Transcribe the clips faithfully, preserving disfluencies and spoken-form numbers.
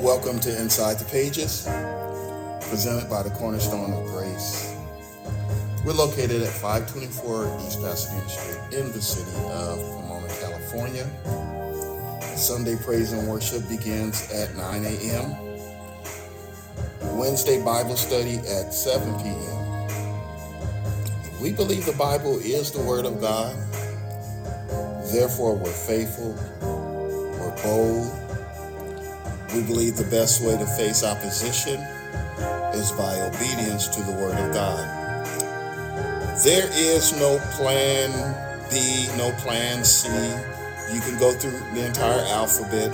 Welcome to Inside the Pages, presented by the Cornerstone of Grace. We're located at five twenty-four East Pasadena Street in the city of Pomona, California. Sunday praise and worship begins at nine a.m. Wednesday Bible study at seven p.m. We believe the Bible is the Word of God. Therefore, we're faithful, we're bold. We believe the best way to face opposition is by obedience to the Word of God. There is no plan B, no plan C. You can go through the entire alphabet,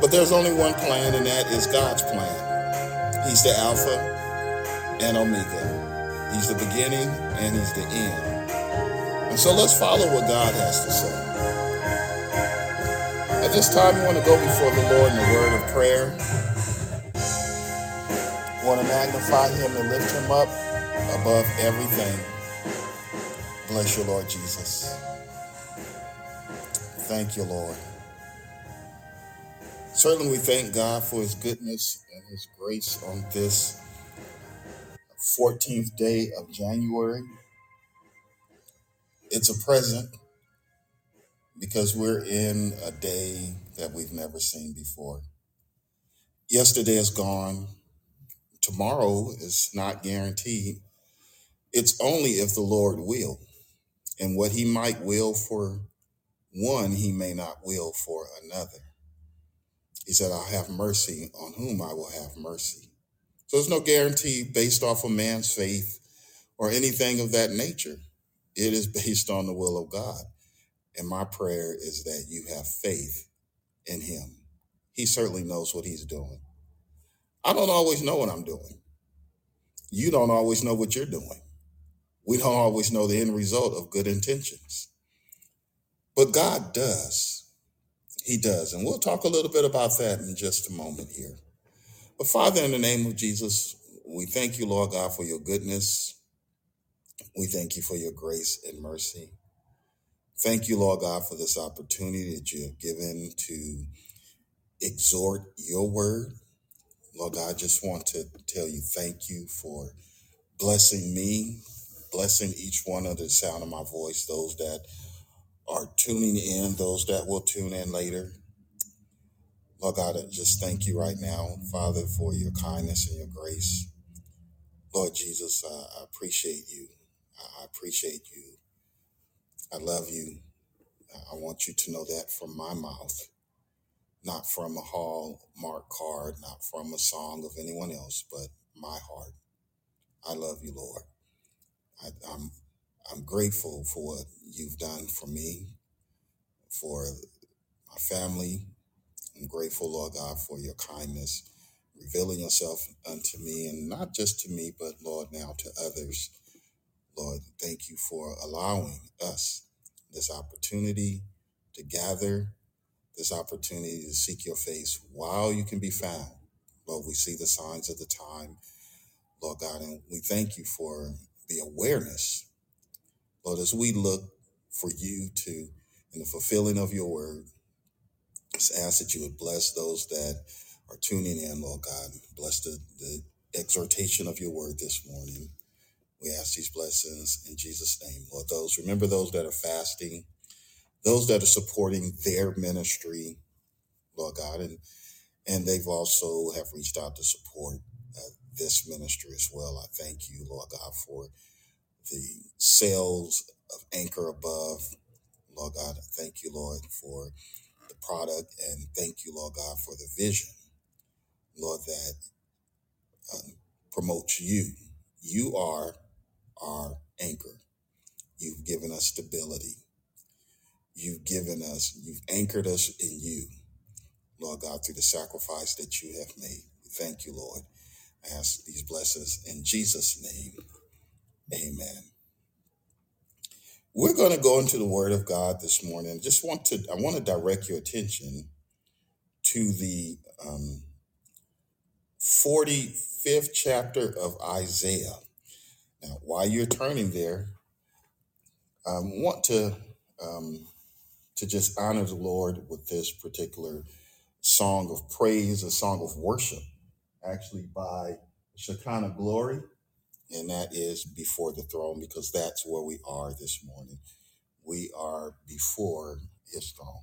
but there's only one plan, and that is God's plan. He's the Alpha and Omega. He's the beginning and He's the end. And so let's follow what God has to say. At this time, we want to go before the Lord in a word of prayer. We want to magnify Him and lift Him up above everything. Bless you, Lord Jesus. Thank you, Lord. Certainly, we thank God for His goodness and His grace on this fourteenth day of January. It's a present, because we're in a day that we've never seen before. Yesterday is gone. Tomorrow is not guaranteed. It's only if the Lord will. And what He might will for one, He may not will for another. He said, I'll have mercy on whom I will have mercy. So there's no guarantee based off of man's faith or anything of that nature. It is based on the will of God. And my prayer is that you have faith in Him. He certainly knows what He's doing. I don't always know what I'm doing. You don't always know what you're doing. We don't always know the end result of good intentions. But God does. He does. And we'll talk a little bit about that in just a moment here. But Father, in the name of Jesus, we thank you, Lord God, for your goodness. We thank you for your grace and mercy. Thank you, Lord God, for this opportunity that you have given to exhort your word. Lord God, I just want to tell you thank you for blessing me, blessing each one under the sound of my voice, those that are tuning in, those that will tune in later. Lord God, I just thank you right now, Father, for your kindness and your grace. Lord Jesus, I appreciate you. I appreciate you. I love you. I want you to know that from my mouth, not from a Hallmark card, not from a song of anyone else, but my heart. I love you, Lord. I, I'm I'm grateful for what you've done for me, for my family. I'm grateful, Lord God, for your kindness, revealing yourself unto me, and not just to me, but Lord, now to others. Lord, thank you for allowing us this opportunity to gather, this opportunity to seek your face while you can be found. Lord, we see the signs of the time, Lord God, and we thank you for the awareness. Lord, as we look for you to, in the fulfilling of your word, just ask that you would bless those that are tuning in, Lord God. Bless the, the exhortation of your word this morning. We ask these blessings in Jesus' name, Lord. Those, remember those that are fasting, those that are supporting their ministry, Lord God, and and they've also have reached out to support uh, this ministry as well. I thank you, Lord God, for the sales of Anchor Above, Lord God. I thank you, Lord, for the product, and thank you, Lord God, for the vision, Lord, that uh, promotes you. You are our anchor. You've given us stability. You've given us, you've anchored us in you, Lord God, through the sacrifice that you have made. We thank you, Lord. I ask these blessings in Jesus' name. Amen. We're going to go into the Word of God this morning. Just want to, I want to direct your attention to the um, forty-fifth chapter of Isaiah. Now, while you're turning there, I want to um, to just honor the Lord with this particular song of praise, a song of worship, actually by Shekinah Glory, and that is Before the Throne, because that's where we are this morning. We are before his throne.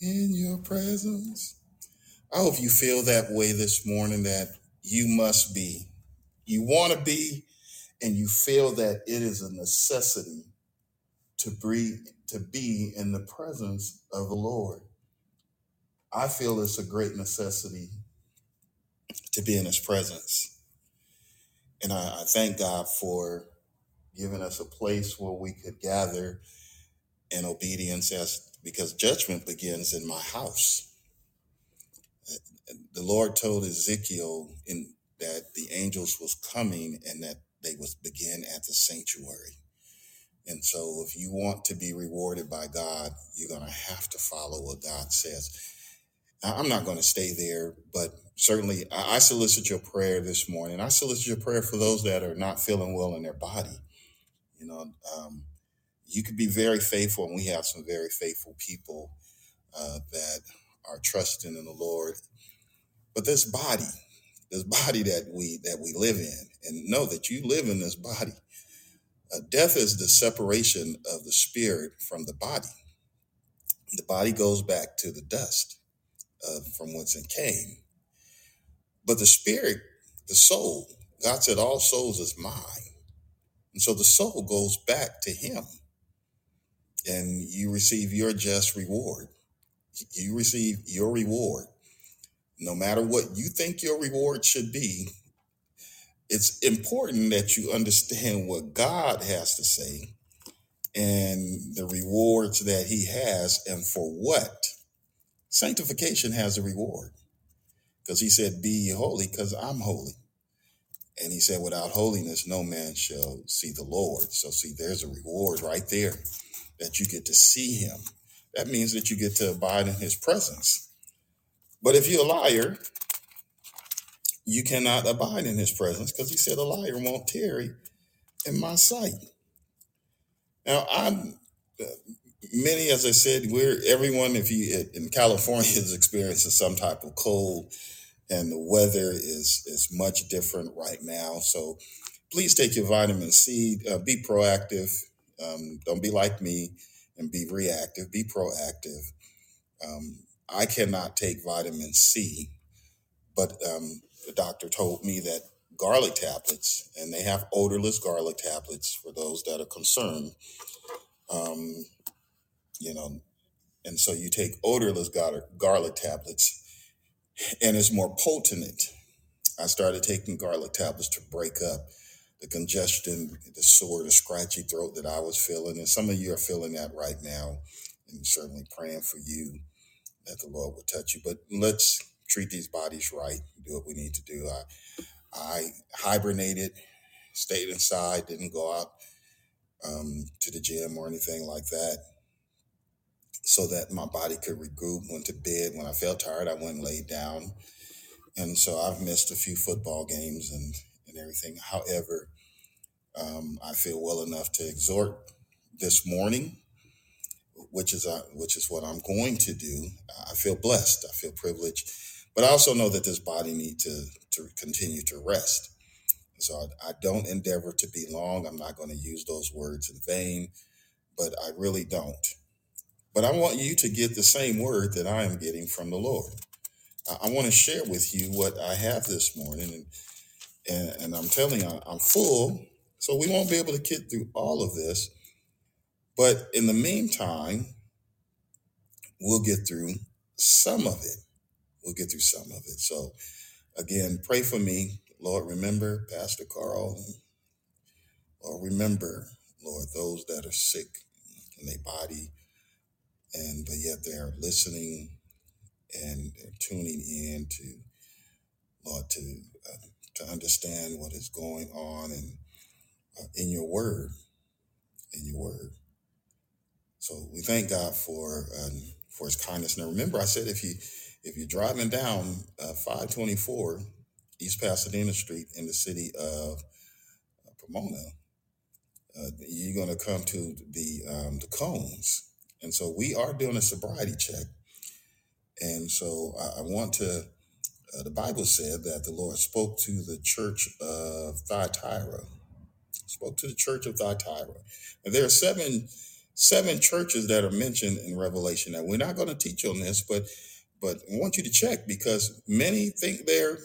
in your presence. I hope you feel that way this morning, that you must be, you want to be, and you feel that it is a necessity to be, to be in the presence of the Lord. I feel it's a great necessity to be in his presence. And I, I thank God for giving us a place where we could gather in obedience, as because judgment begins in my house. The Lord told Ezekiel in, that the angels was coming and that they would begin at the sanctuary. And so if you want to be rewarded by God, you're going to have to follow what God says. Now, I'm not going to stay there, but certainly I, I solicit your prayer this morning. I solicit your prayer for those that are not feeling well in their body. You know, um, you could be very faithful, and we have some very faithful people uh, that are trusting in the Lord. But this body, this body that we that we live in, and know that you live in this body. Uh, death is the separation of the spirit from the body. The body goes back to the dust uh, from whence it came. But the spirit, the soul, God said, all souls is mine. And so the soul goes back to him, and you receive your just reward. You receive your reward. No matter what you think your reward should be, it's important that you understand what God has to say and the rewards that he has and for what. Sanctification has a reward, because he said, be ye holy because I'm holy. And he said, without holiness, no man shall see the Lord. So see, there's a reward right there that you get to see him. That means that you get to abide in his presence. But if you're a liar, you cannot abide in his presence, because he said a liar won't tarry in my sight. Now, I'm many, as I said, we're everyone. If you in California is experiencing some type of cold, and the weather is is much different right now. So please take your vitamin C. Uh, be proactive. Um, don't be like me and be reactive. Be proactive. Um, I cannot take vitamin C, but um, the doctor told me that garlic tablets, and they have odorless garlic tablets for those that are concerned, um, you know, and so you take odorless garlic, garlic tablets, and it's more potent. I started taking garlic tablets to break up the congestion, the sore, the scratchy throat that I was feeling, and some of you are feeling that right now, and certainly praying for you, that the Lord will touch you. But let's treat these bodies right, do what we need to do. I, I hibernated, stayed inside, didn't go out um, to the gym or anything like that, so that my body could regroup. Went to bed. When I felt tired, I went and laid down. And so I've missed a few football games and, and everything. However, um, I feel well enough to exhort this morning, which is uh, which is what I'm going to do. I feel blessed. I feel privileged. But I also know that this body needs to, to continue to rest. So I, I don't endeavor to be long. I'm not going to use those words in vain, but I really don't. But I want you to get the same word that I am getting from the Lord. I, I want to share with you what I have this morning. And, and, and I'm telling you, I'm full, so we won't be able to get through all of this. But in the meantime, we'll get through some of it. We'll get through some of it. So, again, pray for me. Lord, remember Pastor Carl. Lord, remember, Lord, those that are sick in their body, and but yet they're listening and they're tuning in to, Lord, to, uh, to understand what is going on and uh, in your word, in your word. So we thank God for um, for his kindness. Now, remember, I said if you... If you're driving down uh, five twenty-four East Pasadena Street in the city of Pomona, uh, you're going to come to the um, the cones. And so we are doing a sobriety check. And so I, I want to, uh, the Bible said that the Lord spoke to the church of Thyatira, spoke to the church of Thyatira. And there are seven seven churches that are mentioned in Revelation. Now, we're not going to teach on this, but but I want you to check, because many think they're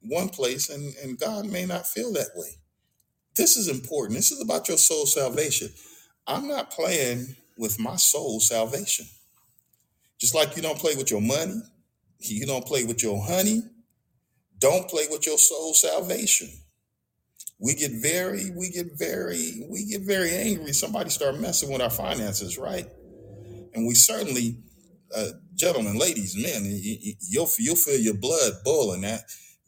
one place and, and God may not feel that way. This is important. This is about your soul salvation. I'm not playing with my soul salvation. Just like you don't play with your money, you don't play with your honey, don't play with your soul salvation. We get very, we get very, we get very angry. Somebody start messing with our finances, right? And we certainly, uh, gentlemen, ladies, men, you, you'll, you'll feel your blood boiling. That,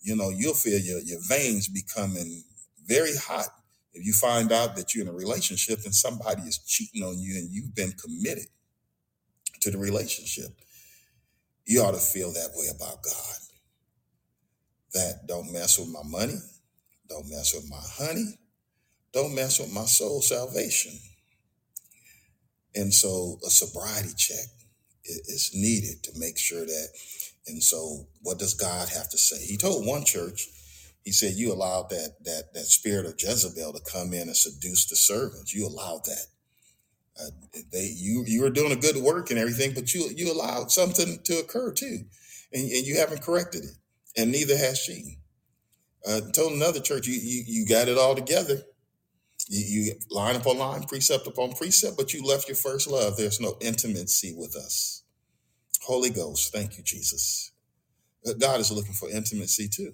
you know, you'll feel your, your veins becoming very hot if you find out that you're in a relationship and somebody is cheating on you and you've been committed to the relationship. You ought to feel that way about God. That don't mess with my money. Don't mess with my honey. Don't mess with my soul salvation. And so a sobriety check is needed to make sure that. And so what does God have to say? He told one church, he said, you allowed that, that, that spirit of Jezebel to come in and seduce the servants. You allowed that. Uh, they, you, you were doing a good work and everything, but you, you allowed something to occur too. And, and you haven't corrected it. And neither has she. Uh, told another church, you, you you got it all together. You, you line upon line, precept upon precept, but you left your first love. There's no intimacy with us. Holy Ghost, thank you, Jesus. God is looking for intimacy too.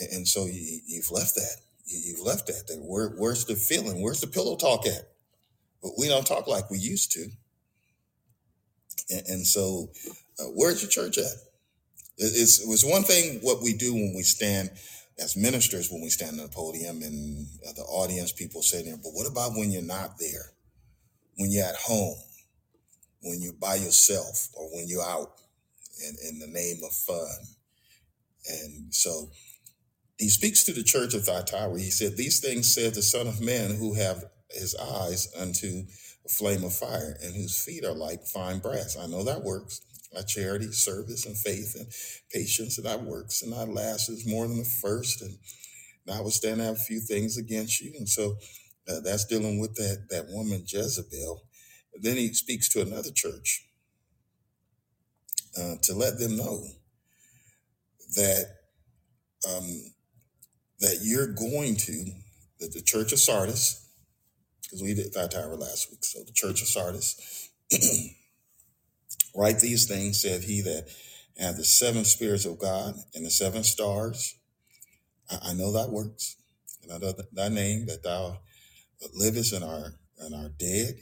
And, and so you, you've left that. You, you've left that. that where, where's the feeling? Where's the pillow talk at? But we don't talk like we used to. And, and so uh, where's your church at? It's, it was one thing what we do when we stand as ministers, when we stand on the podium and the audience, people sitting there. But what about when you're not there, when you're at home, when you're by yourself, or when you're out in, in the name of fun? And so he speaks to the church of Thyatira. He said, these things said the Son of Man, who have his eyes unto a flame of fire and whose feet are like fine brass. I know that works. Our charity, service, and faith, and patience, and our works, and our last is more than the first. And notwithstanding, I have a few things against you. And so uh, that's dealing with that, that woman, Jezebel. And then he speaks to another church uh, to let them know that, um, that you're going to, that the church of Sardis, because we did Thyatira last week, so the church of Sardis, write these things, said he that hath the seven spirits of God and the seven stars. I, I know thy works, and I know thy name, that thou livest and art and art dead.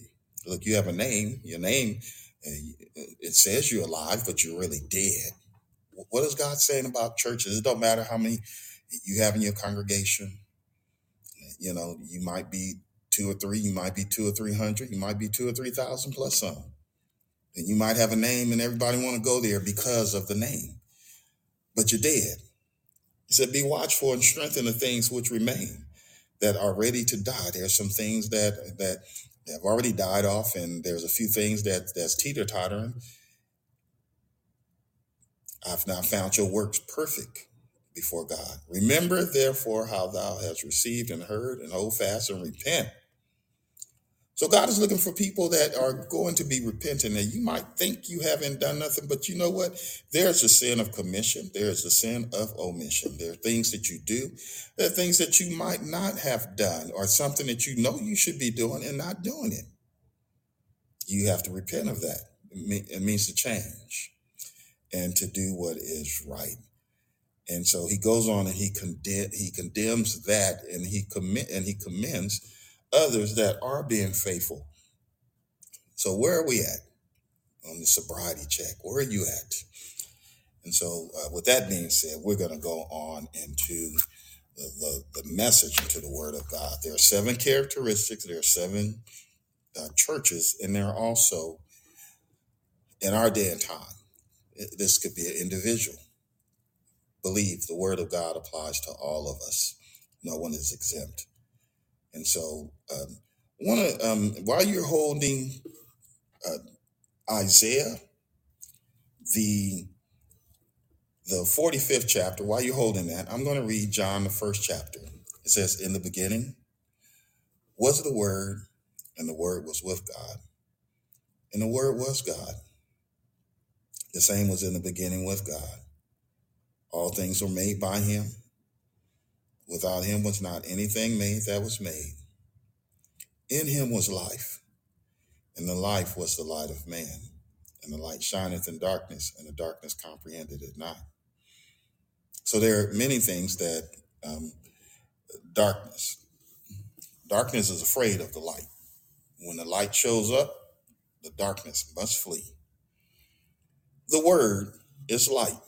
Look, you have a name. Your name, it says you're alive, but you're really dead. What is God saying about churches? It don't matter how many you have in your congregation. You know, you might be two or three. You might be two or three hundred. You might be two or three thousand plus some. And you might have a name and everybody want to go there because of the name, but you're dead. He said, be watchful and strengthen the things which remain that are ready to die. There's some things that, that have already died off, and there's a few things that that's teeter-tottering. I've not found your works perfect before God. Remember, therefore, how thou hast received and heard, and hold fast and repent. So God is looking for people that are going to be repentant. And you might think you haven't done nothing, but you know what? There's the sin of commission. There's the sin of omission. There are things that you do. There are things that you might not have done, or something that you know you should be doing and not doing it. You have to repent of that. It means to change and to do what is right. And so he goes on and he condemn, he condemns that, and he commit and he commends others that are being faithful. So where are we at on the sobriety check? Where are you at? And so uh, with that being said, we're going to go on into the, the, the message, into the word of God. There are seven characteristics. There are seven uh, churches, and there are also, in our day and time, it, this could be an individual. Believe the word of God applies to all of us. No one is exempt. And so, um, wanna, um, while you're holding uh, Isaiah, the the forty-fifth chapter, while you're holding that, I'm going to read John, the first chapter. It says, in the beginning was the Word, and the Word was with God, and the Word was God. The same was in the beginning with God. All things were made by him. Without him was not anything made that was made. In him was life, and the life was the light of man. And the light shineth in darkness, and the darkness comprehended it not. So there are many things that um, darkness, darkness is afraid of the light. When the light shows up, the darkness must flee. The Word is light,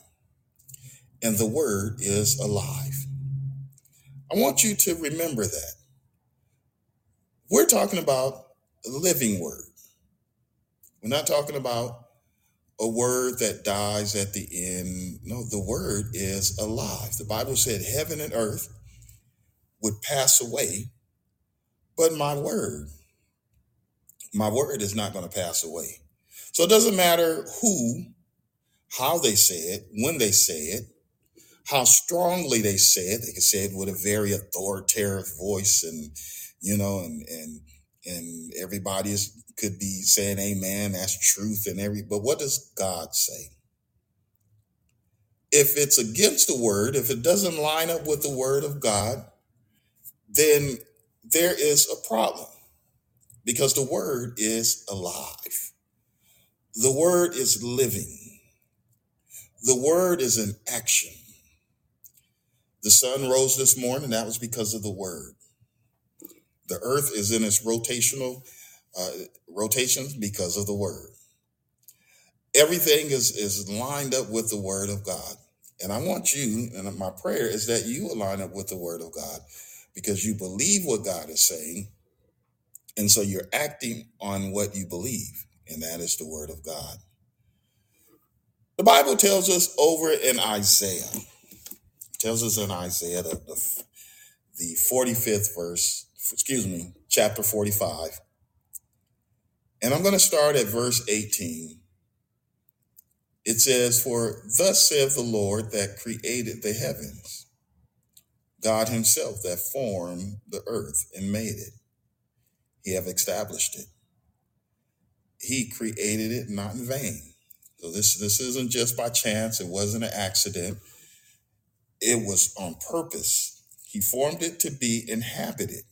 and the Word is alive. I want you to remember that. We're talking about a living Word. We're not talking about a word that dies at the end. No, the Word is alive. The Bible said heaven and earth would pass away, but my word, my word is not going to pass away. So it doesn't matter who, how they say it, when they say it, how strongly they say it. They can say it with a very authoritative voice, and, you know, and, and, and everybody is, could be saying, amen, that's truth and every, but what does God say? If it's against the word, if it doesn't line up with the word of God, then there is a problem, because the word is alive. The word is living. The word is in action. The sun rose this morning. That was because of the word. The earth is in its rotational uh, rotations because of the word. Everything is, is lined up with the word of God. And I want you, and my prayer is that you align up with the word of God, because you believe what God is saying. And so you're acting on what you believe, and that is the word of God. The Bible tells us over in Isaiah, tells us in Isaiah, the, the, the forty-fifth verse, excuse me, chapter forty-five. And I'm going to start at verse eighteen. It says, "For thus saith the Lord that created the heavens, God himself that formed the earth and made it. He hath established it. He created it not in vain." So this, this isn't just by chance. It wasn't an accident. It was on purpose. He formed it to be inhabited.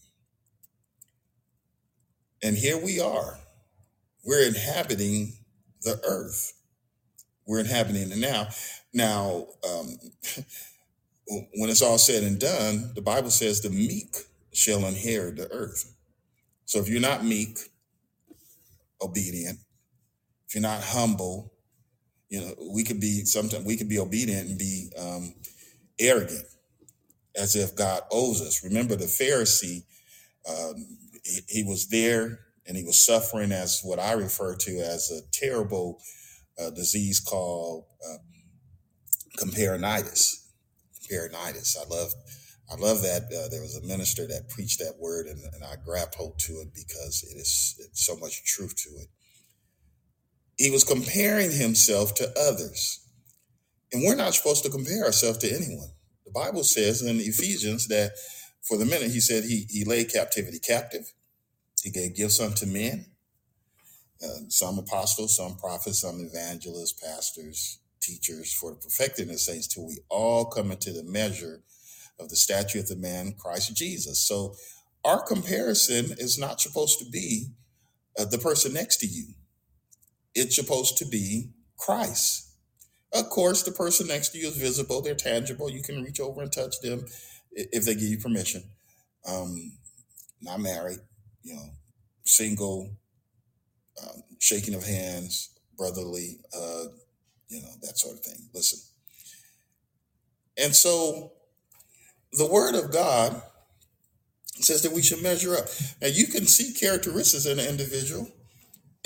And here we are. We're inhabiting the earth. We're inhabiting it now. Now, um, when it's all said and done, the Bible says the meek shall inherit the earth. So if you're not meek, obedient, if you're not humble, you know, we could be sometimes we could be obedient and be um, arrogant, as if God owes us. Remember the Pharisee, um, he, he was there and he was suffering as what I refer to as a terrible uh, disease called uh, Comparinitis. Comparinitis. I love I love that uh, there was a minister that preached that word, and, and I grabbed hold to it because it is it's so much truth to it. He was comparing himself to others. And we're not supposed to compare ourselves to anyone. The Bible says in Ephesians that for the minute, he said he, he laid captivity captive. He gave gifts unto men, uh, some apostles, some prophets, some evangelists, pastors, teachers, for the perfecting of saints, till we all come into the measure of the stature of the man, Christ Jesus. So our comparison is not supposed to be uh, the person next to you. It's supposed to be Christ. Of course, the person next to you is visible. They're tangible. You can reach over and touch them if they give you permission. Um, not married, you know, single, um, shaking of hands, brotherly, uh, you know, that sort of thing. Listen. And so the word of God says that we should measure up. Now, you can see characteristics in an individual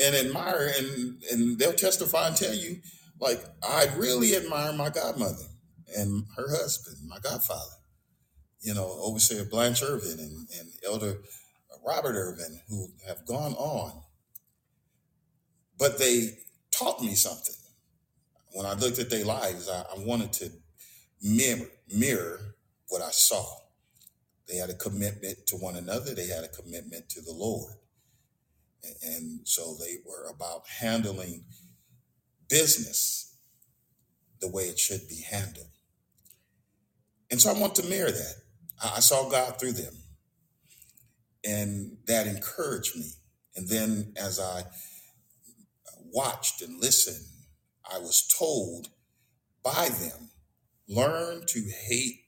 and admire, and, and they'll testify and tell you, like, I really admire my godmother and her husband, my godfather, you know, overseer Blanche Irvin and, and elder Robert Irvin, who have gone on. But they taught me something. When I looked at their lives, I, I wanted to mirror, mirror what I saw. They had a commitment to one another. They had a commitment to the Lord. And so they were about handling business the way it should be handled. And so I want to mirror that. I saw God through them, and that encouraged me. And then as I watched and listened, I was told by them, learn to hate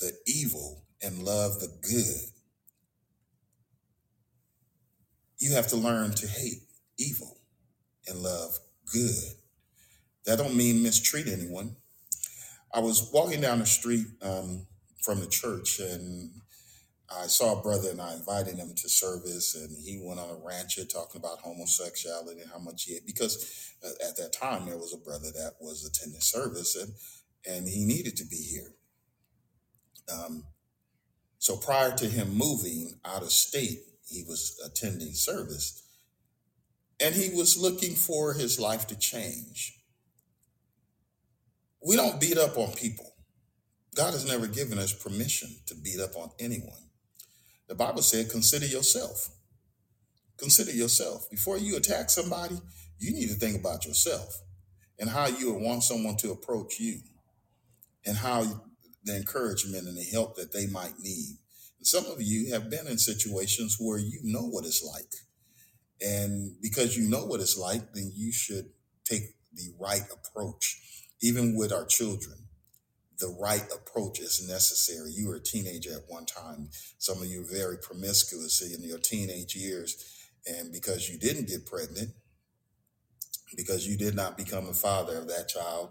the evil and love the good. You have to learn to hate evil and love good. That don't mean mistreat anyone. I was walking down the street um, from the church, and I saw a brother, and I invited him to service, and he went on a rancher talking about homosexuality and how much he had, because at that time there was a brother that was attending service, and and he needed to be here. Um, so prior to him moving out of state, he was attending service, and he was looking for his life to change. We don't beat up on people. God has never given us permission to beat up on anyone. The Bible said, consider yourself. Consider yourself. Before you attack somebody, you need to think about yourself and how you would want someone to approach you and how the encouragement and the help that they might need. And some of you have been in situations where you know what it's like. And because you know what it's like, then you should take the right approach, even with our children. The right approach is necessary. You were a teenager at one time. Some of you were very promiscuous in your teenage years. And because you didn't get pregnant, because you did not become a father of that child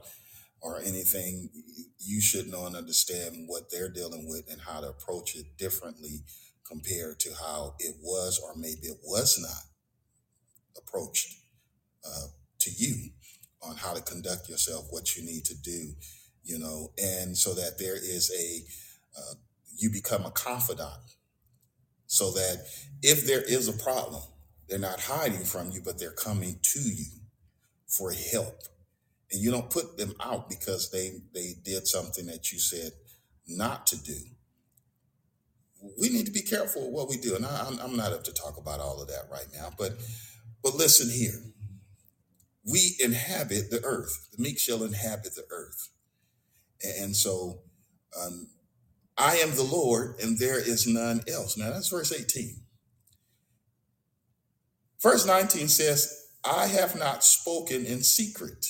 or anything, you should know and understand what they're dealing with and how to approach it differently compared to how it was, or maybe it was not approached uh, to you, on how to conduct yourself, what you need to do. You know, and so that there is a, uh, you become a confidant, so that if there is a problem, they're not hiding from you, but they're coming to you for help. And you don't put them out because they, they did something that you said not to do. We need to be careful what we do. And I, I'm, I'm not up to talk about all of that right now, but, but listen here. We inhabit the earth. The meek shall inhabit the earth. And so um, I am the Lord, and there is none else. Now, that's verse eighteen. Verse nineteen says, I have not spoken in secret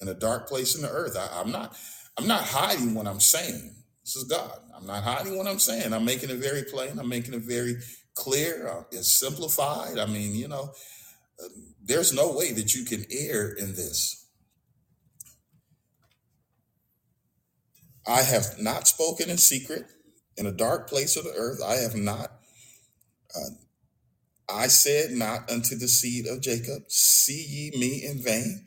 in a dark place in the earth. I, I'm not I'm not hiding what I'm saying. This is God. I'm not hiding what I'm saying. I'm making it very plain. I'm making it very clear. It's simplified. I mean, you know, uh, there's no way that you can err in this. I have not spoken in secret in a dark place of the earth. I have not. Uh, I said not unto the seed of Jacob, see ye me in vain.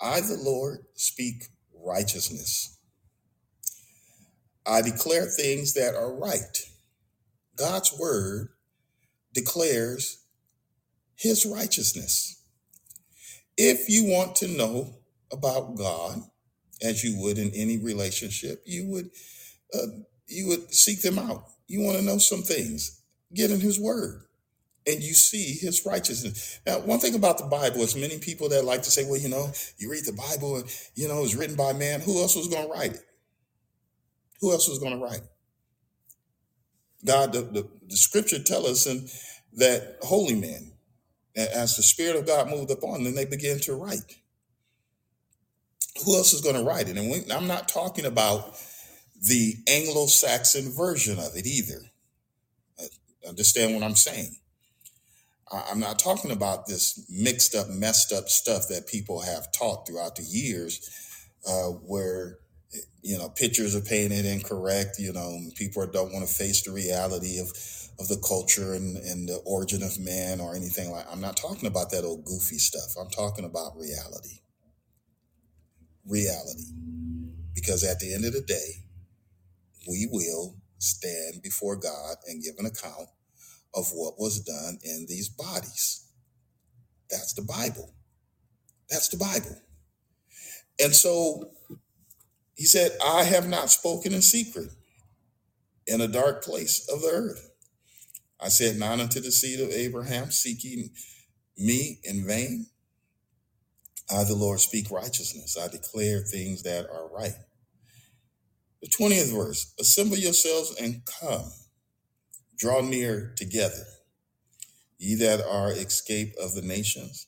I, the Lord, speak righteousness. I declare things that are right. God's word declares his righteousness. If you want to know about God, as you would in any relationship, you would uh, you would seek them out. You want to know some things. Get in his word, and you see his righteousness. Now, one thing about the Bible is many people that like to say, well, you know, you read the Bible, and, you know, it's written by man. Who else was going to write it? Who else was going to write it? God, the, the, the scripture tells us in that holy men, as the Spirit of God moved upon them, they began to write. Who else is going to write it? And we, I'm not talking about the Anglo-Saxon version of it either. Understand what I'm saying? I'm not talking about this mixed up, messed up stuff that people have taught throughout the years uh, where, you know, pictures are painted incorrect. You know, people don't want to face the reality of, of the culture and, and the origin of man or anything like that. I'm not talking about that old goofy stuff. I'm talking about reality. Reality, because at the end of the day, we will stand before God and give an account of what was done in these bodies. That's the Bible. That's the Bible. And so he said, I have not spoken in secret in a dark place of the earth. I said not unto the seed of Abraham, seek ye me in vain. I, the Lord, speak righteousness. I declare things that are right. The twentieth verse, assemble yourselves and come. Draw near together, ye that are escaped of the nations,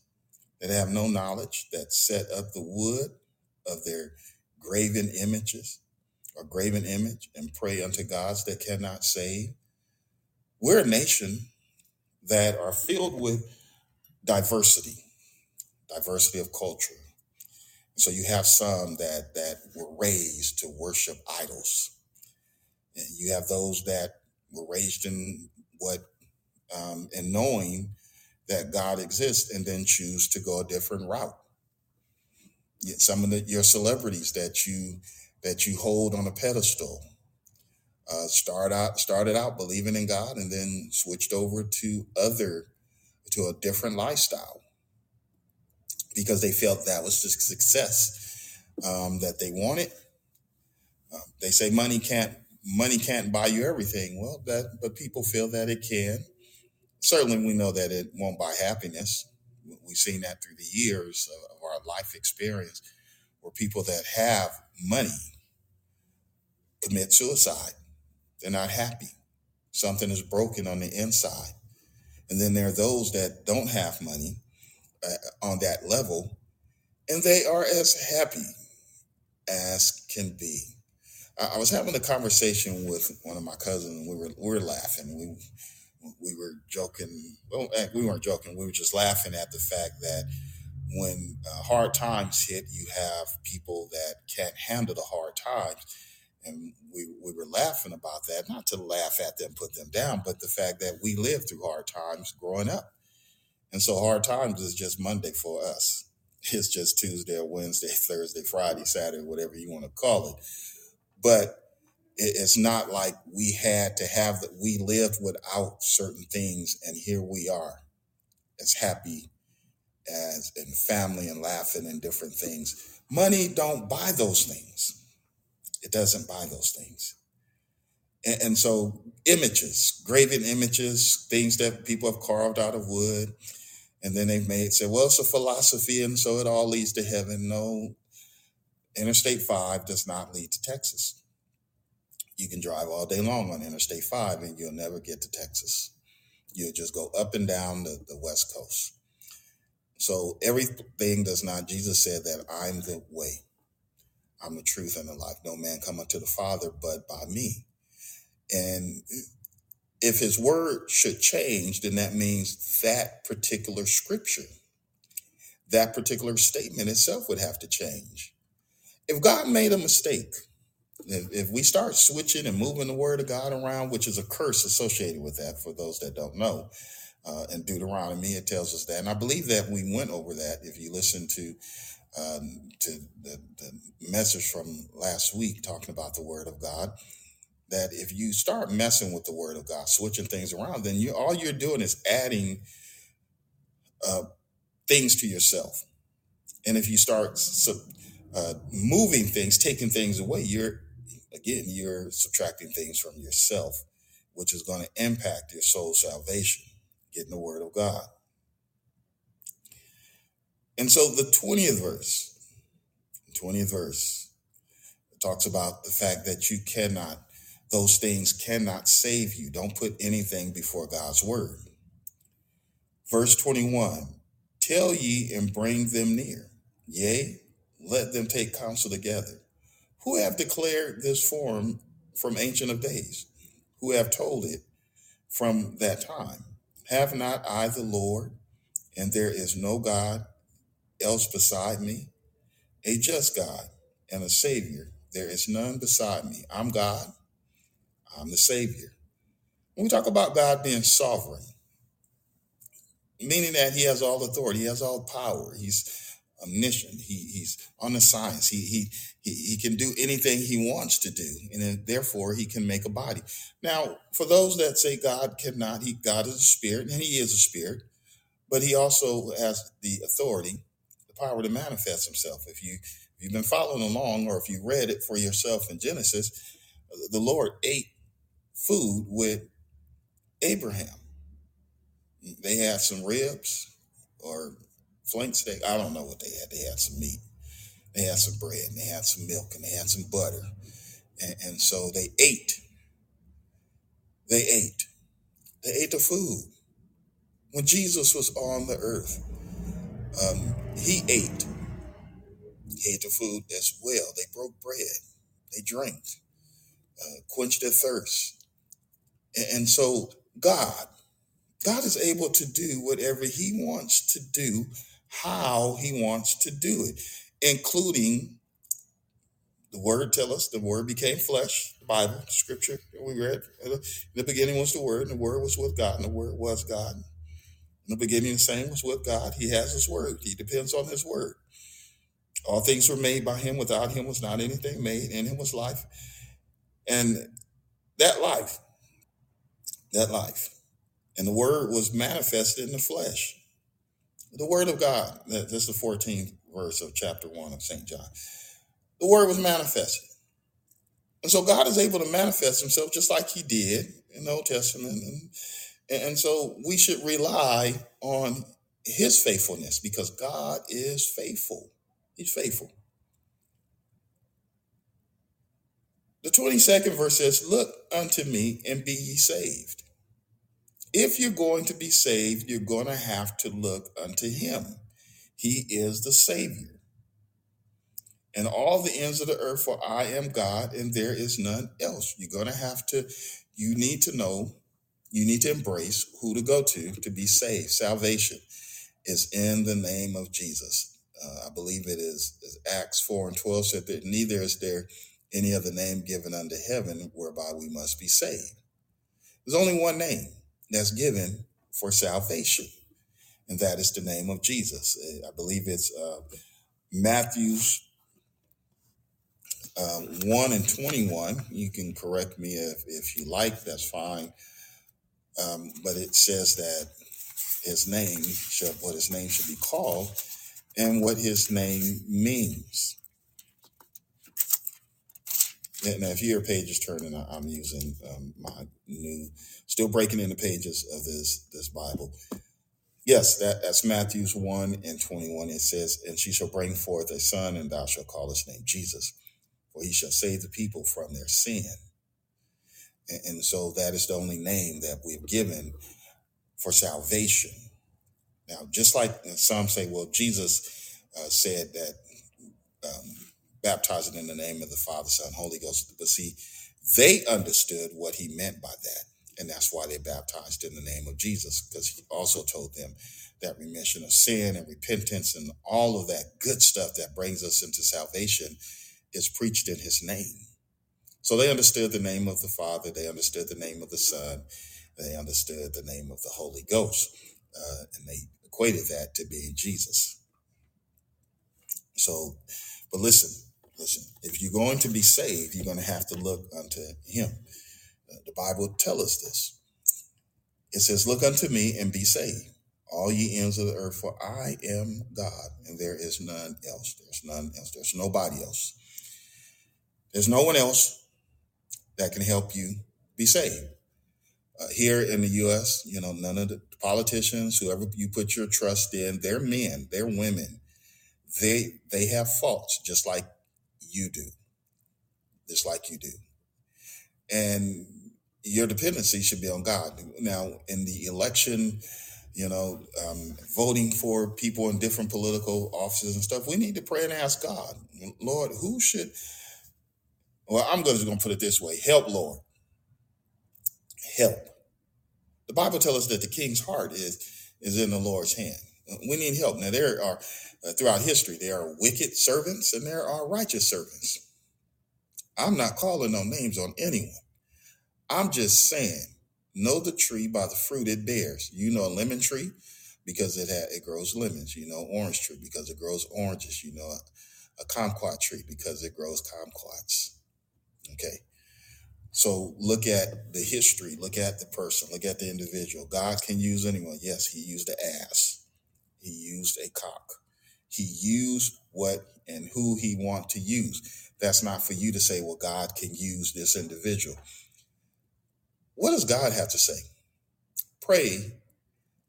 that have no knowledge, that set up the wood of their graven images, or graven image, and pray unto gods that cannot save. We're a nation that are filled with diversity, diversity of culture. So you have some that, that were raised to worship idols. And you have those that were raised in what, um, in knowing that God exists and then choose to go a different route. Yet some of the, your celebrities that you, that you hold on a pedestal, uh, start out, started out believing in God and then switched over to other, to a different lifestyle, because they felt that was the success um, that they wanted. Uh, they say money can't money can't buy you everything. Well, that but people feel that it can. Certainly, we know that it won't buy happiness. We've seen that through the years of our life experience, where people that have money commit suicide. They're not happy. Something is broken on the inside. And then there are those that don't have money Uh, on that level, and they are as happy as can be. I, I was having a conversation with one of my cousins, and we were we were laughing. We we were joking. Well, we weren't joking. We were just laughing at the fact that when uh, hard times hit, you have people that can't handle the hard times, and we we were laughing about that. Not to laugh at them, put them down, but the fact that we lived through hard times growing up. And so hard times is just Monday for us. It's just Tuesday or Wednesday, Thursday, Friday, Saturday, whatever you want to call it. But it's not like we had to have that. We lived without certain things. And here we are as happy as in family and laughing and different things. Money don't buy those things. It doesn't buy those things. And, and so images, graven images, things that people have carved out of wood. And then they've made, say, well, it's a philosophy, and so it all leads to heaven. No, Interstate five does not lead to Texas. You can drive all day long on Interstate five, and you'll never get to Texas. You'll just go up and down the, the West Coast. So everything does not, Jesus said that I'm the way, I'm the truth and the life. No man come unto the Father but by me. And if his word should change, then that means that particular scripture, that particular statement itself would have to change. If God made a mistake, if, if we start switching and moving the word of God around, which is a curse associated with that, for those that don't know, uh, in Deuteronomy, it tells us that. And I believe that we went over that. If you listen to um, to the, the message from last week talking about the word of God, that if you start messing with the word of God, switching things around, then you all you're doing is adding uh, things to yourself. And if you start sub, uh, moving things, taking things away, you're, again, you're subtracting things from yourself, which is going to impact your soul's salvation, getting the word of God. And so the twentieth verse, twentieth verse, it talks about the fact that you cannot Those things cannot save you. Don't put anything before God's word. Verse twenty-one, tell ye and bring them near. Yea, let them take counsel together. Who have declared this form from ancient of days? Who have told it from that time? Have not I the Lord, and there is no God else beside me? A just God and a Savior. There is none beside me. I'm God. I'm the Savior. When we talk about God being sovereign, meaning that he has all authority, he has all power, he's omniscient, he, he's omniscient, he, he, he, he can do anything he wants to do, and therefore he can make a body. Now, for those that say God cannot, he, God is a spirit, and he is a spirit, but he also has the authority, the power to manifest himself. If, you, if you've been following along, or if you read it for yourself in Genesis, the Lord ate food with Abraham. They had some ribs or flank steak. I don't know what they had. They had some meat. They had some bread, and they had some milk, and they had some butter. And, and so they ate. They ate. They ate the food. When Jesus was on the earth, um, he ate. He ate the food as well. They broke bread. They drank, uh, quenched their thirst. And, and so God, God is able to do whatever he wants to do, how he wants to do it, including the word tell us the word became flesh, the Bible, scripture that we read. In the beginning was the word, and the word was with God, and the word was God. In the beginning, the same was with God. He has his word. He depends on his word. All things were made by him. Without him was not anything made. In him was life. And that life, that life, and the word was manifested in the flesh. The word of God, that's the fourteenth verse of chapter one of Saint John. The word was manifested. And so God is able to manifest himself just like he did in the Old Testament. And, and so we should rely on his faithfulness, because God is faithful. He's faithful. The twenty-second verse says, look unto me and be ye saved. If you're going to be saved, you're going to have to look unto him. He is the Savior. And all the ends of the earth, for I am God, and there is none else. You're going to have to, you need to know, you need to embrace who to go to to be saved. Salvation is in the name of Jesus. Uh, I believe it is, is Acts four and twelve said that neither is there any other name given unto heaven whereby we must be saved. There's only one name that's given for salvation, and that is the name of Jesus. I believe it's uh, Matthew's Um, one and twenty-one, you can correct me if, if you like, that's fine. Um, but it says that his name, should, what his name should be called and what his name means. Now, if your page is turning, I'm using um, my new, still breaking in the pages of this, this Bible. Yes, that, that's Matthew's one and twenty-one. It says, and she shall bring forth a son, and thou shalt call his name Jesus. He shall save the people from their sin. And, and so that is the only name that we've given for salvation. Now, just like some say, well, Jesus uh, said that um, baptizing in the name of the Father, Son, Holy Ghost. But see, they understood what he meant by that. And that's why they baptized in the name of Jesus, because he also told them that remission of sin and repentance and all of that good stuff that brings us into salvation is preached in his name. So they understood the name of the Father. They understood the name of the Son. They understood the name of the Holy Ghost. Uh, and they equated that to being Jesus. So, but listen, listen, if you're going to be saved, you're going to have to look unto him. Uh, the Bible tells us this. It says, look unto me and be saved, all ye ends of the earth, for I am God, and there is none else. There's none else. There's nobody else. There's no one else that can help you be saved. Uh, here in the U S, you know, none of the politicians, whoever you put your trust in, they're men, they're women. They they have faults just like you do, just like you do. And your dependency should be on God. Now, in the election, you know, um, voting for people in different political offices and stuff, we need to pray and ask God, Lord, who should... Well, I'm just going to put it this way. Help, Lord. Help. The Bible tells us that the king's heart is, is in the Lord's hand. We need help. Now, there are, uh, throughout history, there are wicked servants and there are righteous servants. I'm not calling no names on anyone. I'm just saying, know the tree by the fruit it bears. You know a lemon tree because it, ha- it grows lemons. You know orange tree because it grows oranges. You know a, a kumquat tree because it grows kumquats. Okay, so look at the history, look at the person, look at the individual. God can use anyone. Yes, he used an ass. He used a cock. He used what and who he want to use. That's not for you to say, well, God can use this individual. What does God have to say? pray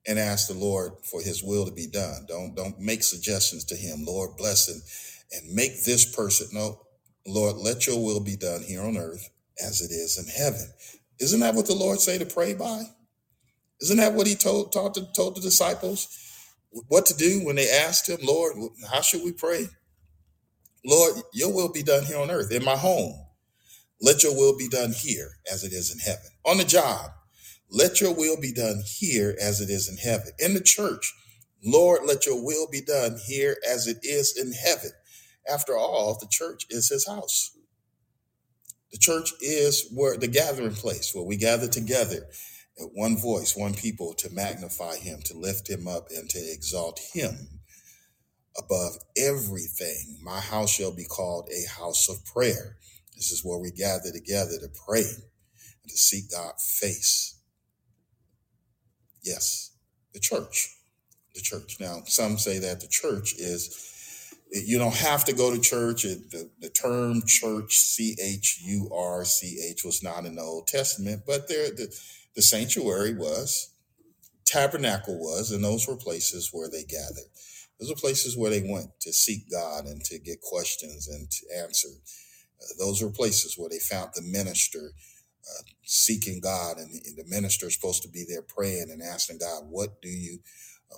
and ask the Lord for his will to be done. Don't, don't make suggestions to him. Lord, bless him and make this person. No, Lord, let your will be done here on earth as it is in heaven. Isn't that what the Lord say to pray by? Isn't that what he told, taught to, told the disciples? What to do when they asked him, Lord, how should we pray? Lord, your will be done here on earth, in my home. Let your will be done here as it is in heaven. On the job, let your will be done here as it is in heaven. In the church, Lord, let your will be done here as it is in heaven. After all, the church is his house. The church is where the gathering place where we gather together at one voice, one people, to magnify him, to lift him up, and to exalt him above everything. My house shall be called a house of prayer. This is where we gather together to pray and to seek God's face. Yes, the church, the church. Now, some say that the church is, you don't have to go to church. The, the term church, C H U R C H, was not in the Old Testament, but there, the, the sanctuary was, tabernacle was, and those were places where they gathered. Those are places where they went to seek God and to get questions and to answer. Uh, those were places where they found the minister uh, seeking God, and the, and the minister is supposed to be there praying and asking God, what do you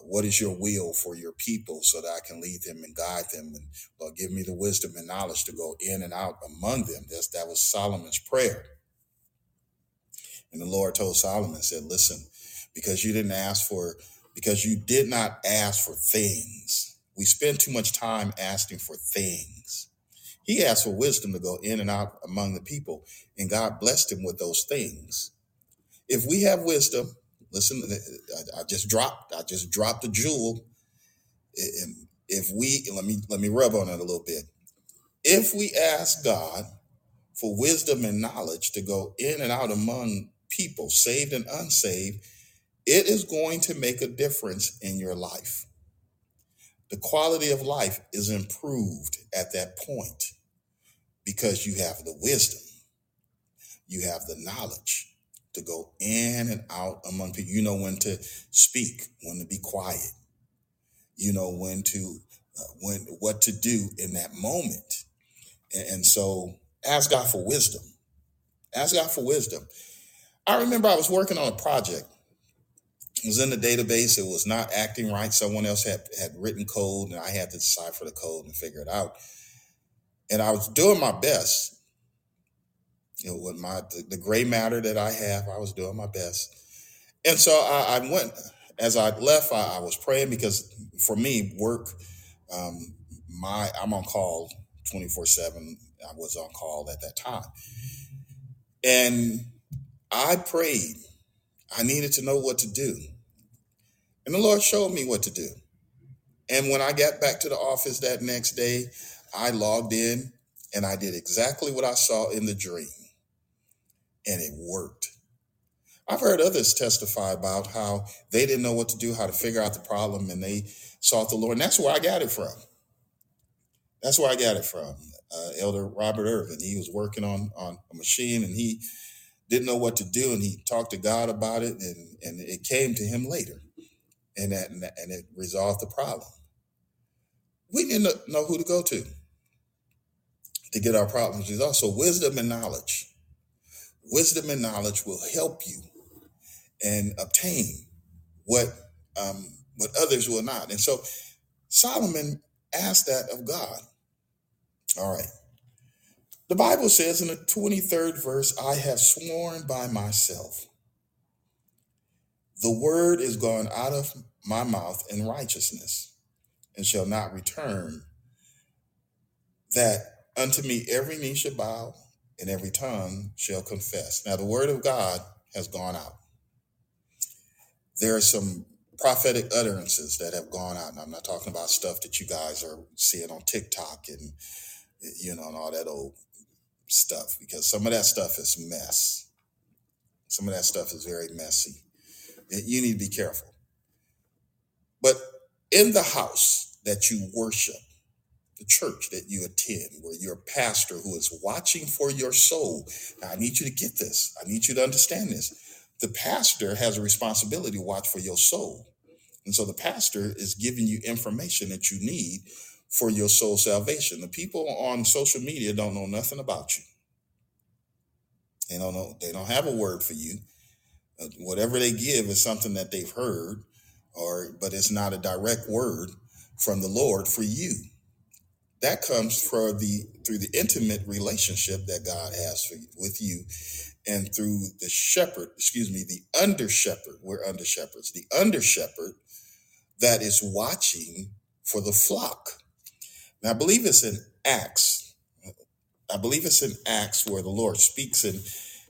What is your will for your people so that I can lead them and guide them? And Lord, give me the wisdom and knowledge to go in and out among them. That's, that was Solomon's prayer. And the Lord told Solomon, said, listen, because you didn't ask for, because you did not ask for things. We spend too much time asking for things. He asked for wisdom to go in and out among the people, and God blessed him with those things. If we have wisdom, listen, I just dropped, I just dropped a jewel. And if we, let me, let me rub on it a little bit. If we ask God for wisdom and knowledge to go in and out among people, saved and unsaved, it is going to make a difference in your life. The quality of life is improved at that point because you have the wisdom, you have the knowledge to go in and out among people. You know when to speak, when to be quiet. You know when to, uh, when what to do in that moment. And, and so ask God for wisdom. Ask God for wisdom. I remember I was working on a project. It was in the database. It was not acting right. Someone else had, had written code, and I had to decipher the code and figure it out. And I was doing my best. You know, with my the, the gray matter that I have, I was doing my best. And so I, I went, as I left, I, I was praying because for me, work, um, my I'm on call twenty-four seven. I was on call at that time. And I prayed. I needed to know what to do. And the Lord showed me what to do. And when I got back to the office that next day, I logged in and I did exactly what I saw in the dream. And it worked. I've heard others testify about how they didn't know what to do, how to figure out the problem, and they sought the Lord. And that's where I got it from. That's where I got it from. Uh, Elder Robert Irvin, he was working on, on a machine, and he didn't know what to do, and he talked to God about it, and, and it came to him later, and, that, and, that, and it resolved the problem. We didn't know who to go to to get our problems resolved. So wisdom and knowledge. Wisdom and knowledge will help you and obtain what um, what others will not. And so Solomon asked that of God. All right. The Bible says in the twenty-third verse, I have sworn by myself. The word is gone out of my mouth in righteousness and shall not return, that unto me every knee shall bow, and every tongue shall confess. Now, the word of God has gone out. There are some prophetic utterances that have gone out. And I'm not talking about stuff that you guys are seeing on TikTok and, you know, and all that old stuff, because some of that stuff is mess. Some of that stuff is very messy. You need to be careful. But in the house that you worship, the church that you attend, where your pastor who is watching for your soul. Now, I need you to get this. I need you to understand this. the pastor has a responsibility to watch for your soul. And so the pastor is giving you information that you need for your soul salvation. The people on social media don't know nothing about you. They don't know. They don't have a word for you. Uh, whatever they give is something that they've heard, or but it's not a direct word from the Lord for you. That comes for the through the intimate relationship that God has for you, with you, and through the shepherd. Excuse me, the under shepherd. We're under shepherds. The under shepherd that is watching for the flock. Now, I believe it's in Acts. I believe it's in Acts where the Lord speaks and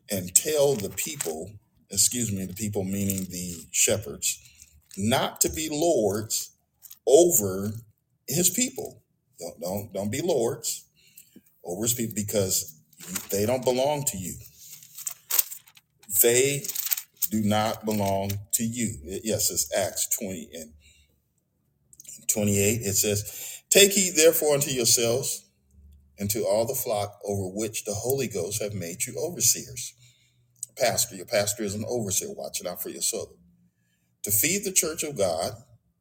and tell the people. Excuse me, the people meaning the shepherds, not to be lords over his people. Don't, don't, don't be lords over his people because they don't belong to you. They do not belong to you. Yes, it's Acts twenty and twenty-eight. It says, "Take heed therefore unto yourselves and to all the flock over which the Holy Ghost have made you overseers." Pastor, your pastor is an overseer, watching out for your soul. "To feed the church of God,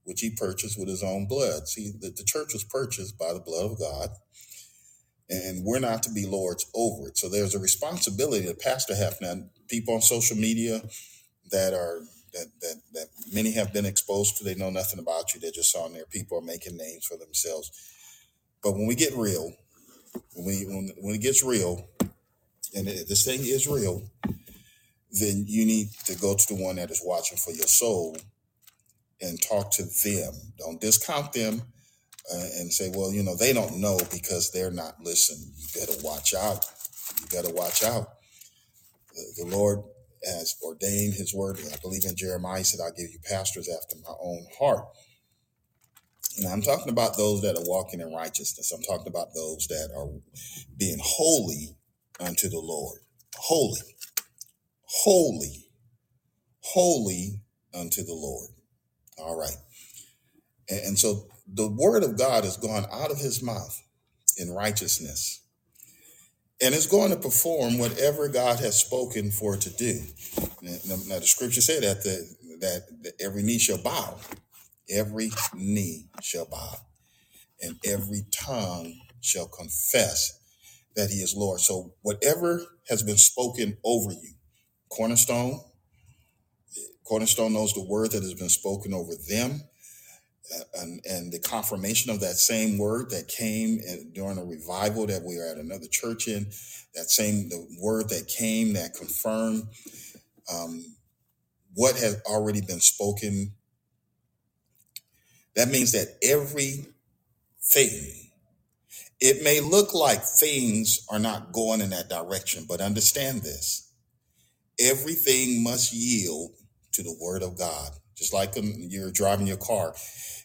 which he purchased with his own blood." See, the, the church was purchased by the blood of God, and we're not to be lords over it. So there's a responsibility that pastor have. Now, people on social media that are that that that many have been exposed to, they know nothing about you. They're just on there. People are making names for themselves. But when we get real, when we when, when it gets real, and it, this thing is real, then you need to go to the one that is watching for your soul and talk to them. Don't discount them uh, and say, well, you know, they don't know because they're not listening. You better watch out. You better watch out. The, the Lord has ordained his word. I believe in Jeremiah, he said, I'll give you pastors after my own heart. And I'm talking about those that are walking in righteousness. I'm talking about those that are being holy unto the Lord. Holy. Holy, holy unto the Lord. All right. And, and so the word of God has gone out of his mouth in righteousness, and it's going to perform whatever God has spoken for it to do. Now, now the scripture said that the, that the, every knee shall bow, every knee shall bow, and every tongue shall confess that he is Lord. So whatever has been spoken over you, Cornerstone, Cornerstone knows the word that has been spoken over them, uh, and, and the confirmation of that same word that came in, during a revival that we are at another church in, that same the word that came that confirmed um, what has already been spoken. That means that everything, it may look like things are not going in that direction, but understand this. Everything must yield to the word of God. Just like you're driving your car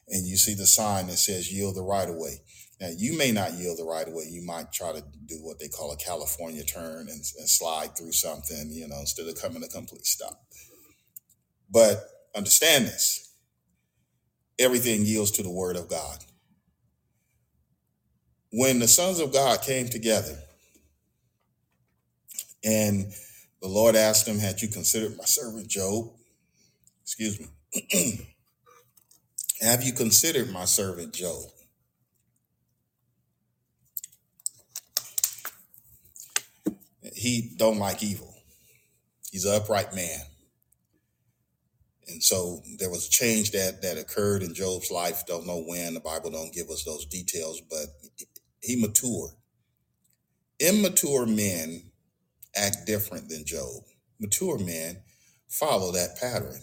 and you see the sign that says yield the right of way. Now, you may not yield the right of way. You might try to do what they call a California turn and, and slide through something, you know, instead of coming to a complete stop. But understand this. Everything yields to the word of God. When the sons of God came together and the Lord asked him, had you considered my servant Job? Excuse me. Have you considered my servant Job? He don't like evil. He's an upright man. And so there was a change that, that occurred in Job's life. Don't know when. The Bible don't give us those details, but he matured. Immature men act different than Job. Mature men follow that pattern.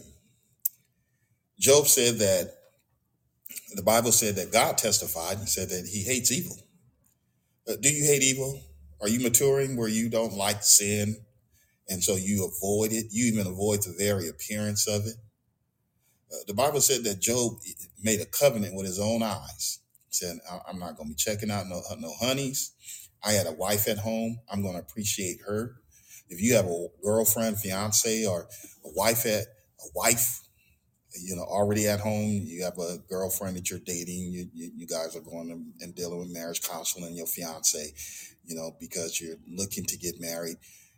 Job said that, the Bible said that God testified and said that he hates evil. Do you hate evil? Are you maturing where you don't like sin and so you avoid it? You even avoid the very appearance of it. Uh, the Bible said that Job made a covenant with his own eyes. He said, I'm not going to be checking out no, no honeys. I had a wife at home. I'm going to appreciate her. If you have a girlfriend, fiance, or a wife at a wife, you know, already at home, you have a girlfriend that you're dating. You, you, you guys are going and dealing with marriage counseling, your fiance, you know, because you're looking to get married.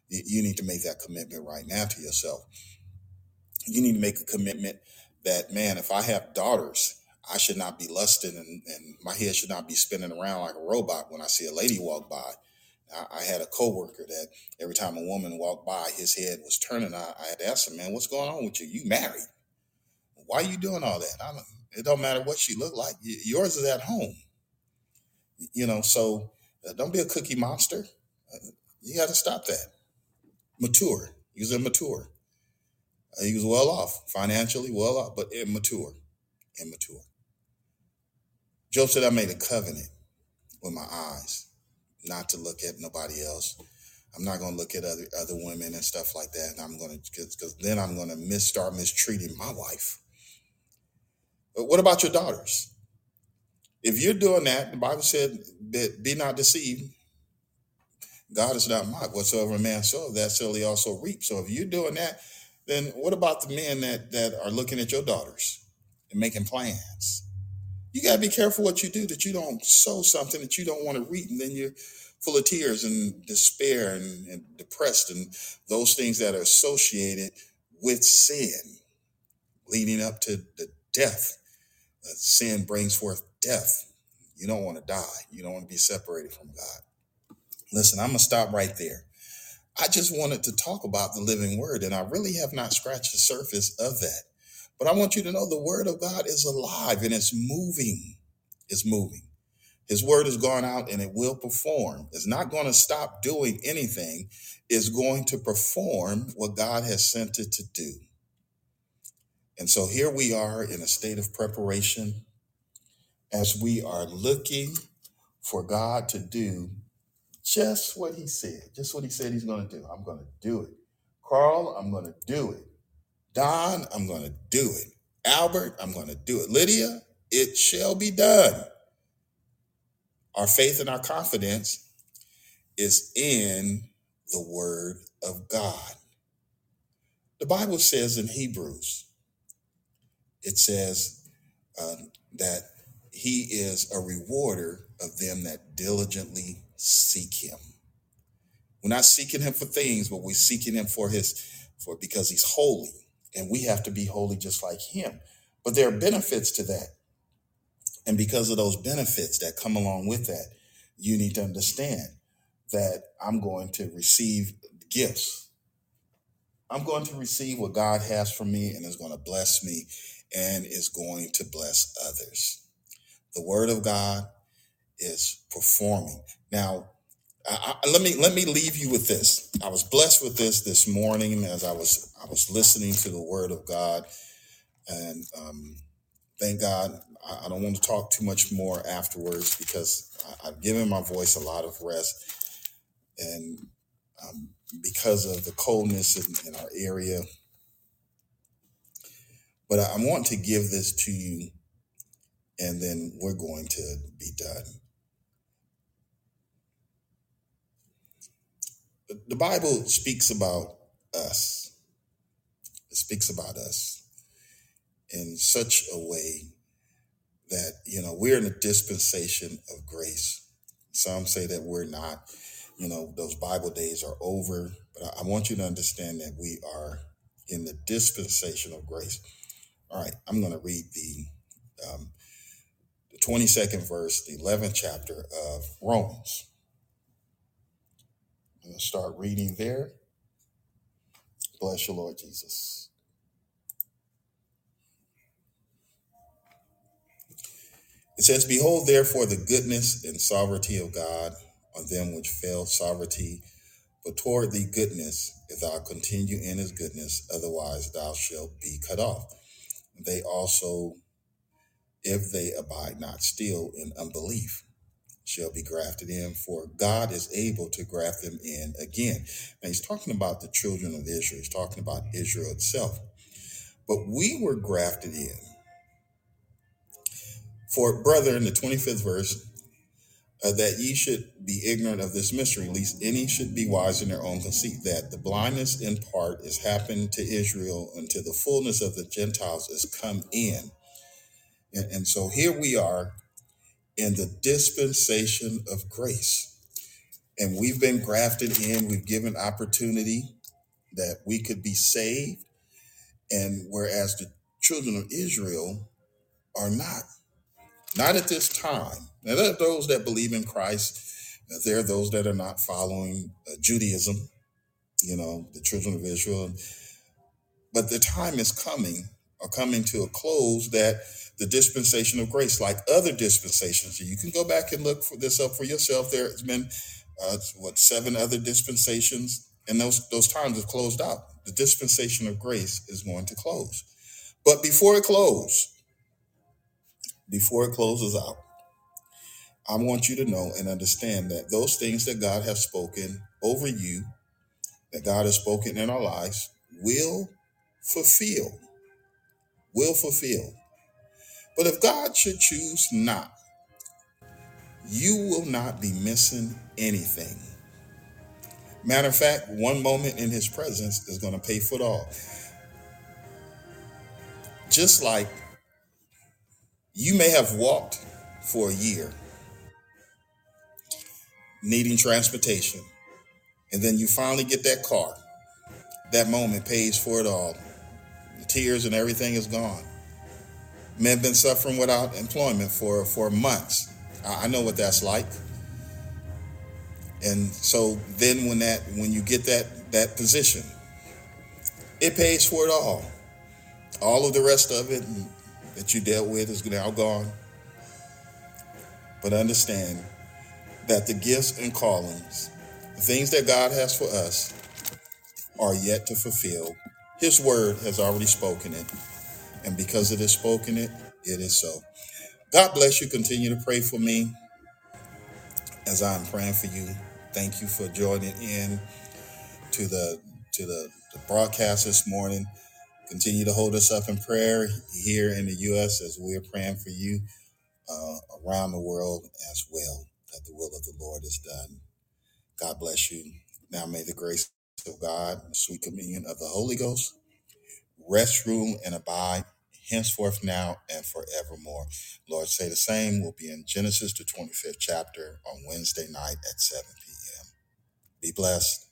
You, you need to make that commitment right now to yourself. you need to make a commitment that, man, if I have daughters, I should not be lusting and, and my head should not be spinning around like a robot when I see a lady walk by. I, I had a coworker that every time a woman walked by, his head was turning. I, I had to ask him, man, what's going on with you? You married. Why are you doing all that? I don't, it don't matter what she looked like. Yours is at home. You know, so uh, don't be a cookie monster. Uh, you got to stop that. Mature. He was immature. Uh, he was well off, financially well off, but immature. Immature. Job said, I made a covenant with my eyes not to look at nobody else. I'm not going to look at other other women and stuff like that. And I'm going to, because then I'm going to mis- start mistreating my wife. But what about your daughters? If you're doing that, the Bible said, be not deceived. God is not mocked. Whatsoever a man sows, that shall he also reap. So if you're doing that, then what about the men that, that are looking at your daughters and making plans? You got to be careful what you do, that you don't sow something that you don't want to reap, and then you're full of tears and despair and, and depressed and those things that are associated with sin, leading up to the death. Uh, sin brings forth death. You don't want to die. You don't want to be separated from God. Listen, I'm going to stop right there. I just wanted to talk about the living word, and I really have not scratched the surface of that. But I want you to know the word of God is alive and it's moving. It's moving. His word has gone out and it will perform. It's not going to stop doing anything. It's going to perform what God has sent it to do. And so here we are in a state of preparation as we are looking for God to do just what he said, just what he said he's going to do. I'm going to do it. Carl, I'm going to do it. Don, I'm going to do it. Albert, I'm going to do it. Lydia, it shall be done. Our faith and our confidence is in the word of God. The Bible says in Hebrews, it says uh, that he is a rewarder of them that diligently seek him. We're not seeking him for things, but we're seeking him for his, for because he's holy, and we have to be holy just like him. But there are benefits to that. And because of those benefits that come along with that, you need to understand that I'm going to receive gifts. I'm going to receive what God has for me and is going to bless me and is going to bless others. The word of God is performing. Now, I, I, let me let me leave you with this. I was blessed with this this morning as I was I was listening to the word of God, and um, thank God. I, I don't want to talk too much more afterwards because I, I've given my voice a lot of rest, and um, because of the coldness in, in our area. But I, I want to give this to you, and then we're going to be done. The Bible speaks about us. It speaks about us in such a way that, you know, we're in a dispensation of grace. Some say that we're not, you know, those Bible days are over. But I want you to understand that we are in the dispensation of grace. All right, I'm going to read the, um, the twenty-second verse, the eleventh chapter of Romans. I'm going to start reading there. Bless you, Lord Jesus. It says, behold, therefore, the goodness and sovereignty of God on them which fail sovereignty, but toward thee goodness, if thou continue in his goodness, otherwise thou shalt be cut off. They also, if they abide not still in unbelief, shall be grafted in, for God is able to graft them in again. Now, he's talking about the children of Israel. He's talking about Israel itself. But we were grafted in. For, brethren, the twenty-fifth verse, uh, that ye should be ignorant of this mystery, lest any should be wise in their own conceit, that the blindness in part is happened to Israel until the fullness of the Gentiles is come in. And, and so here we are, in the dispensation of grace. And we've been grafted in, we've given opportunity that we could be saved. And whereas the children of Israel are not, not at this time. Now, there are those that believe in Christ. There are those that are not following Judaism, you know, the children of Israel. But the time is coming, or coming to a close, that the dispensation of grace, like other dispensations, you can go back and look for this up for yourself. There's been, uh, what, seven other dispensations, and those, those times have closed out. The dispensation of grace is going to close. But before it closes, before it closes out, I want you to know and understand that those things that God has spoken over you, that God has spoken in our lives, will fulfill, will fulfill. But if God should choose not, you will not be missing anything. Matter of fact, one moment in his presence is going to pay for it all. Just like you may have walked for a year, needing transportation, and then you finally get that car. That moment pays for it all. The tears and everything is gone. May have been suffering without employment for, for months. I know what that's like. And so then when that when you get that, that position, it pays for it all. All of the rest of it that you dealt with is now gone. But understand that the gifts and callings, the things that God has for us, are yet to fulfill. His word has already spoken it. And because it is spoken it, it is so. God bless you. Continue to pray for me as I'm praying for you. Thank you for joining in to the, to the, the broadcast this morning. Continue to hold us up in prayer here in the U S as we're praying for you uh, around the world as well, that the will of the Lord is done. God bless you. Now may the grace of God, the sweet communion of the Holy Ghost, rest, rule, and abide henceforth, now, and forevermore. Lord, say the same. We'll be in Genesis, the twenty-fifth chapter, on Wednesday night at seven p.m. Be blessed.